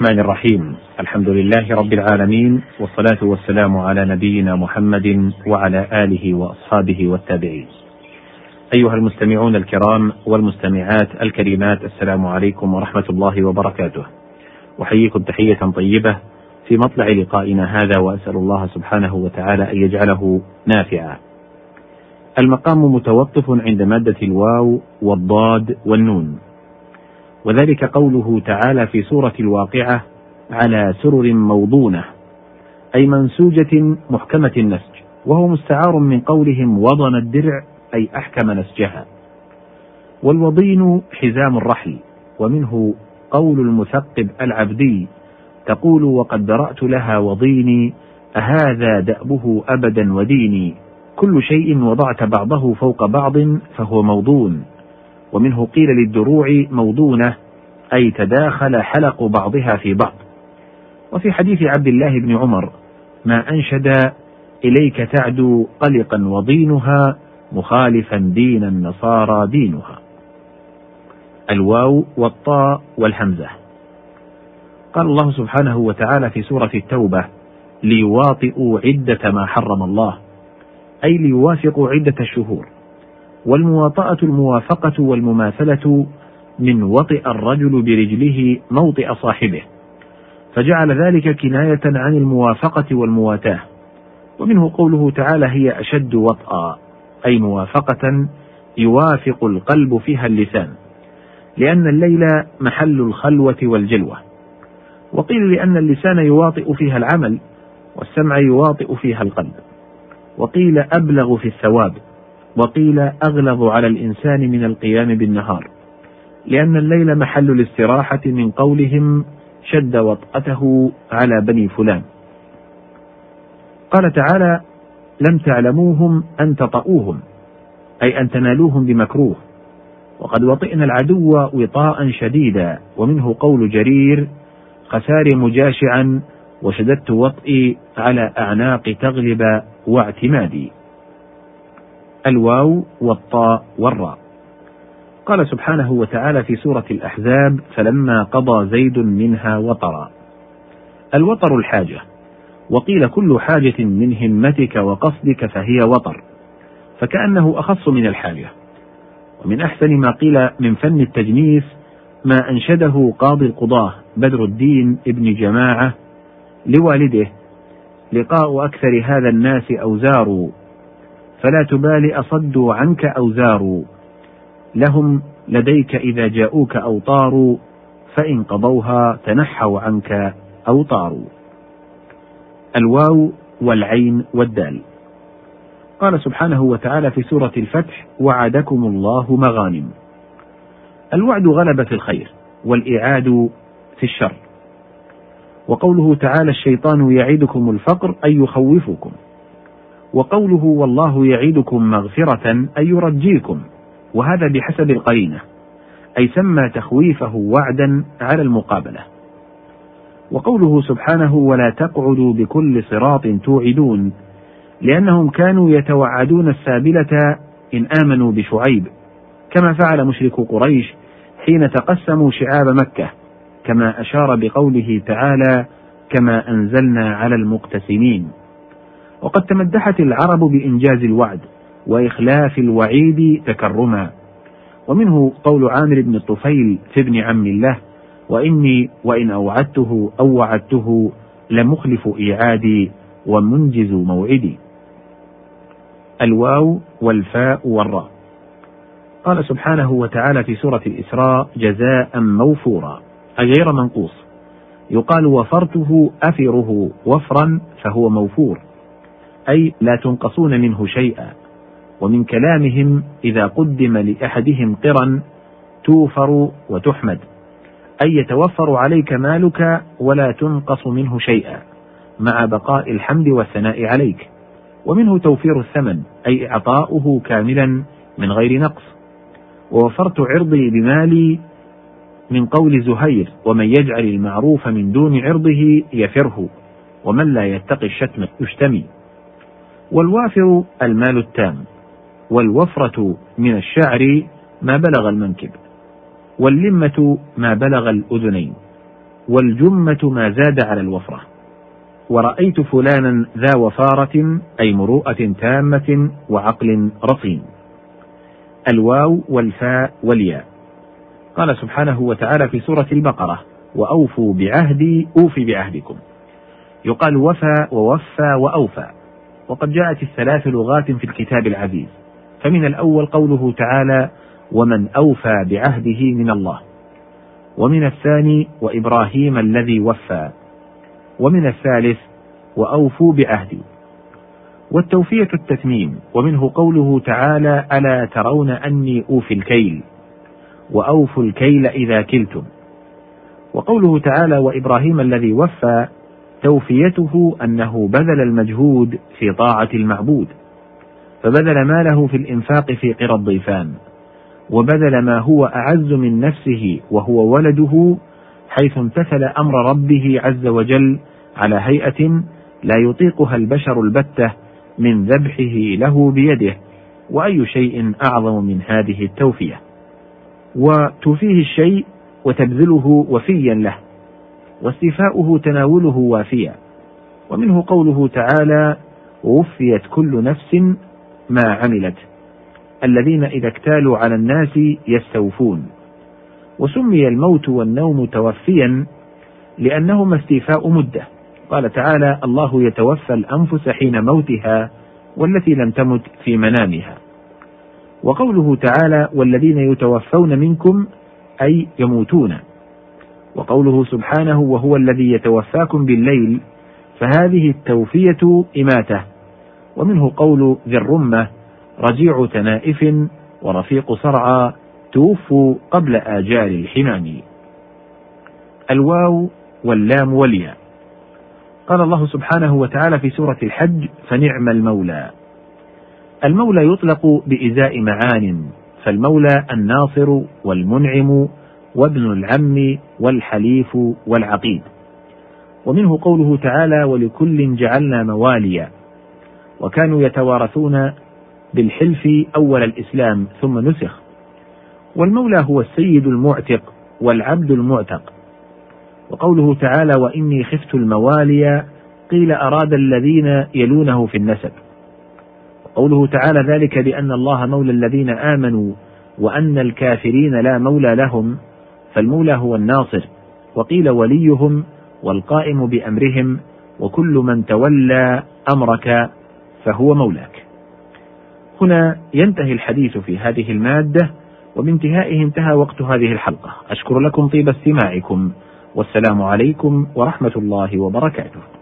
الرحمن الرحيم. الحمد لله رب العالمين، والصلاة والسلام على نبينا محمد وعلى آله وأصحابه والتابعين. أيها المستمعون الكرام والمستمعات الكريمات، السلام عليكم ورحمة الله وبركاته. أحييكم تحية طيبة في مطلع لقائنا هذا، وأسأل الله سبحانه وتعالى أن يجعله نافعا. المقام متوقف عند مادة الواو والضاد والنون، وذلك قوله تعالى في سورة الواقعة: على سرر موضونة، أي منسوجة محكمة النسج، وهو مستعار من قولهم وضن الدرع، أي أحكم نسجها. والوضين حزام الرحل، ومنه قول المثقب العبدي: تقول وقد درأت لها وضيني، أهذا دأبه أبدا وديني، كل شيء وضعت بعضه فوق بعض فهو موضون. ومنه قيل للدروع موضونة، أي تداخل حلق بعضها في بعض. وفي حديث عبد الله بن عمر: ما أنشد إليك تعدو قلقا وضينها، مخالفا دين النصارى دينها. الواو والطاء والهمزة. قال الله سبحانه وتعالى في سورة التوبة: ليواطئوا عدة ما حرم الله، أي ليوافقوا عدة الشهور. والمواطأة الموافقة والمماثلة من وطئ الرجل برجله موطئ صاحبه، فجعل ذلك كناية عن الموافقة والمواتاة. ومنه قوله تعالى: هي أشد وطئا، أي موافقة يوافق القلب فيها اللسان، لأن الليل محل الخلوة والجلوة. وقيل لأن اللسان يواطئ فيها العمل، والسمع يواطئ فيها القلب. وقيل أبلغ في الثواب، وقيل أغلظ على الإنسان من القيام بالنهار، لأن الليل محل الاستراحة، من قولهم: شد وطأته على بني فلان. قال تعالى: لم تعلموهم أن تطؤوهم، أي أن تنالوهم بمكروه، وقد وطئنا العدو وطاء شديدا. ومنه قول جرير: خساري مجاشعا، وشددت وطئي على أعناق تغلب واعتمادي. الواو والطاء والراء. قال سبحانه وتعالى في سورة الأحزاب: فلما قضى زيد منها وطرا. الوطر الحاجة، وقيل كل حاجة من همتك وقصدك فهي وطر، فكأنه أخص من الحاجة. ومن أحسن ما قيل من فن التجنيس ما أنشده قاضي القضاة بدر الدين ابن جماعة لوالده: لقاء أكثر هذا الناس أوزار، فلا تبالي أصدوا عنك أوزار، لهم لديك إذا جاءوك أوطار، فإن قضوها تنحوا عنك أوطار. الواو والعين والدال. قال سبحانه وتعالى في سورة الفتح: وعدكم الله مغانم. الوعد غلبة الخير، والإعاد في الشر. وقوله تعالى: الشيطان يعيدكم الفقر، أي يخوفكم. وقوله: والله يعيدكم مغفرة، أي يرجيكم، وهذا بحسب القرينة، أي سمى تخويفه وعدا على المقابلة. وقوله سبحانه: ولا تقعدوا بكل صراط توعدون، لأنهم كانوا يتوعدون السابلة إن آمنوا بشعيب، كما فعل مشركو قريش حين تقسموا شعاب مكة، كما أشار بقوله تعالى: كما أنزلنا على المقتسمين. وقد تمدحت العرب بإنجاز الوعد وإخلاف الوعيد تكرما. ومنه قول عامر بن الطفيل في ابن عم الله: وإني وإن أوعدته أو وعدته لمخلف إيعادي ومنجز موعدي. الواو والفاء والراء. قال سبحانه وتعالى في سورة الإسراء: جزاء موفورا، أي غير منقوص. يقال: وفرته أفره وفرا، فهو موفور، أي لا تنقصون منه شيئا. ومن كلامهم: إذا قدم لأحدهم قرا توفر وتحمد، أي يتوفر عليك مالك ولا تنقص منه شيئا، مع بقاء الحمد والثناء عليك. ومنه توفير الثمن، أي إعطاؤه كاملا من غير نقص. ووفرت عرضي بمالي، من قول زهير: ومن يجعل المعروف من دون عرضه يفره، ومن لا يتقي الشتم يشتمي. والوافر المال التام، والوفرة من الشعر ما بلغ المنكب، واللمة ما بلغ الأذنين. والجمة ما زاد على الوفرة. ورأيت فلانا ذا وفارة أي مروءة تامة وعقل رصين. الواو والفاء والياء. قال سبحانه وتعالى في سورة البقرة: وأوفوا بعهدي أوفي بعهدكم. يقال وفى ووفى وأوفى، وقد جاءت الثلاث لغات في الكتاب العزيز. فمن الأول قوله تعالى: ومن أوفى بعهده من الله، ومن الثاني: وإبراهيم الذي وفى، ومن الثالث: وأوفوا بعهدي. والتوفية التتميم، ومنه قوله تعالى: ألا ترون أني أوفي الكيل، وأوفوا الكيل إذا كلتم. وقوله تعالى: وإبراهيم الذي وفى، توفيته أنه بذل المجهود في طاعة المعبود، فبذل ماله في الإنفاق في قرى الضيفان، وبذل ما هو أعز من نفسه وهو ولده، حيث امتثل أمر ربه عز وجل على هيئة لا يطيقها البشر البتة من ذبحه له بيده، وأي شيء أعظم من هذه التوفية. وتوفيه الشيء وتبذله وفيا له، واستيفاؤه تناوله وافيا. ومنه قوله تعالى: ووفيت كل نفس ما عملت، الذين إذا اكتالوا على الناس يستوفون. وسمي الموت والنوم توفيا لأنهما استيفاء مدة. قال تعالى: الله يتوفى الأنفس حين موتها والتي لم تمت في منامها. وقوله تعالى: والذين يتوفون منكم أي يموتون. وقوله سبحانه: وهو الذي يتوفاكم بالليل، فهذه التوفية إماتة. ومنه قول ذي الرمة: رجيع تنائف ورفيق صرعى، توفوا قبل آجال الحمام. الواو واللام والياء. قال الله سبحانه وتعالى في سورة الحج: فنعم المولى. المولى يطلق بإزاء معان، فالمولى الناصر والمنعم وابن العم والحليف والعقيد. ومنه قوله تعالى: ولكل جعلنا مواليا، وكانوا يتوارثون بالحلف أول الإسلام ثم نسخ. والمولى هو السيد المعتق والعبد المعتق. وقوله تعالى: وإني خفت الموالي، قيل أراد الذين يلونه في النسب. وقوله تعالى: ذلك بأن الله مولى الذين آمنوا وأن الكافرين لا مولى لهم، فالمولى هو الناصر، وقيل وليهم والقائم بأمرهم، وكل من تولى أمرك فهو مولاك. هنا ينتهي الحديث في هذه المادة، وبانتهائه انتهى وقت هذه الحلقة. أشكر لكم طيب استماعكم، والسلام عليكم ورحمة الله وبركاته.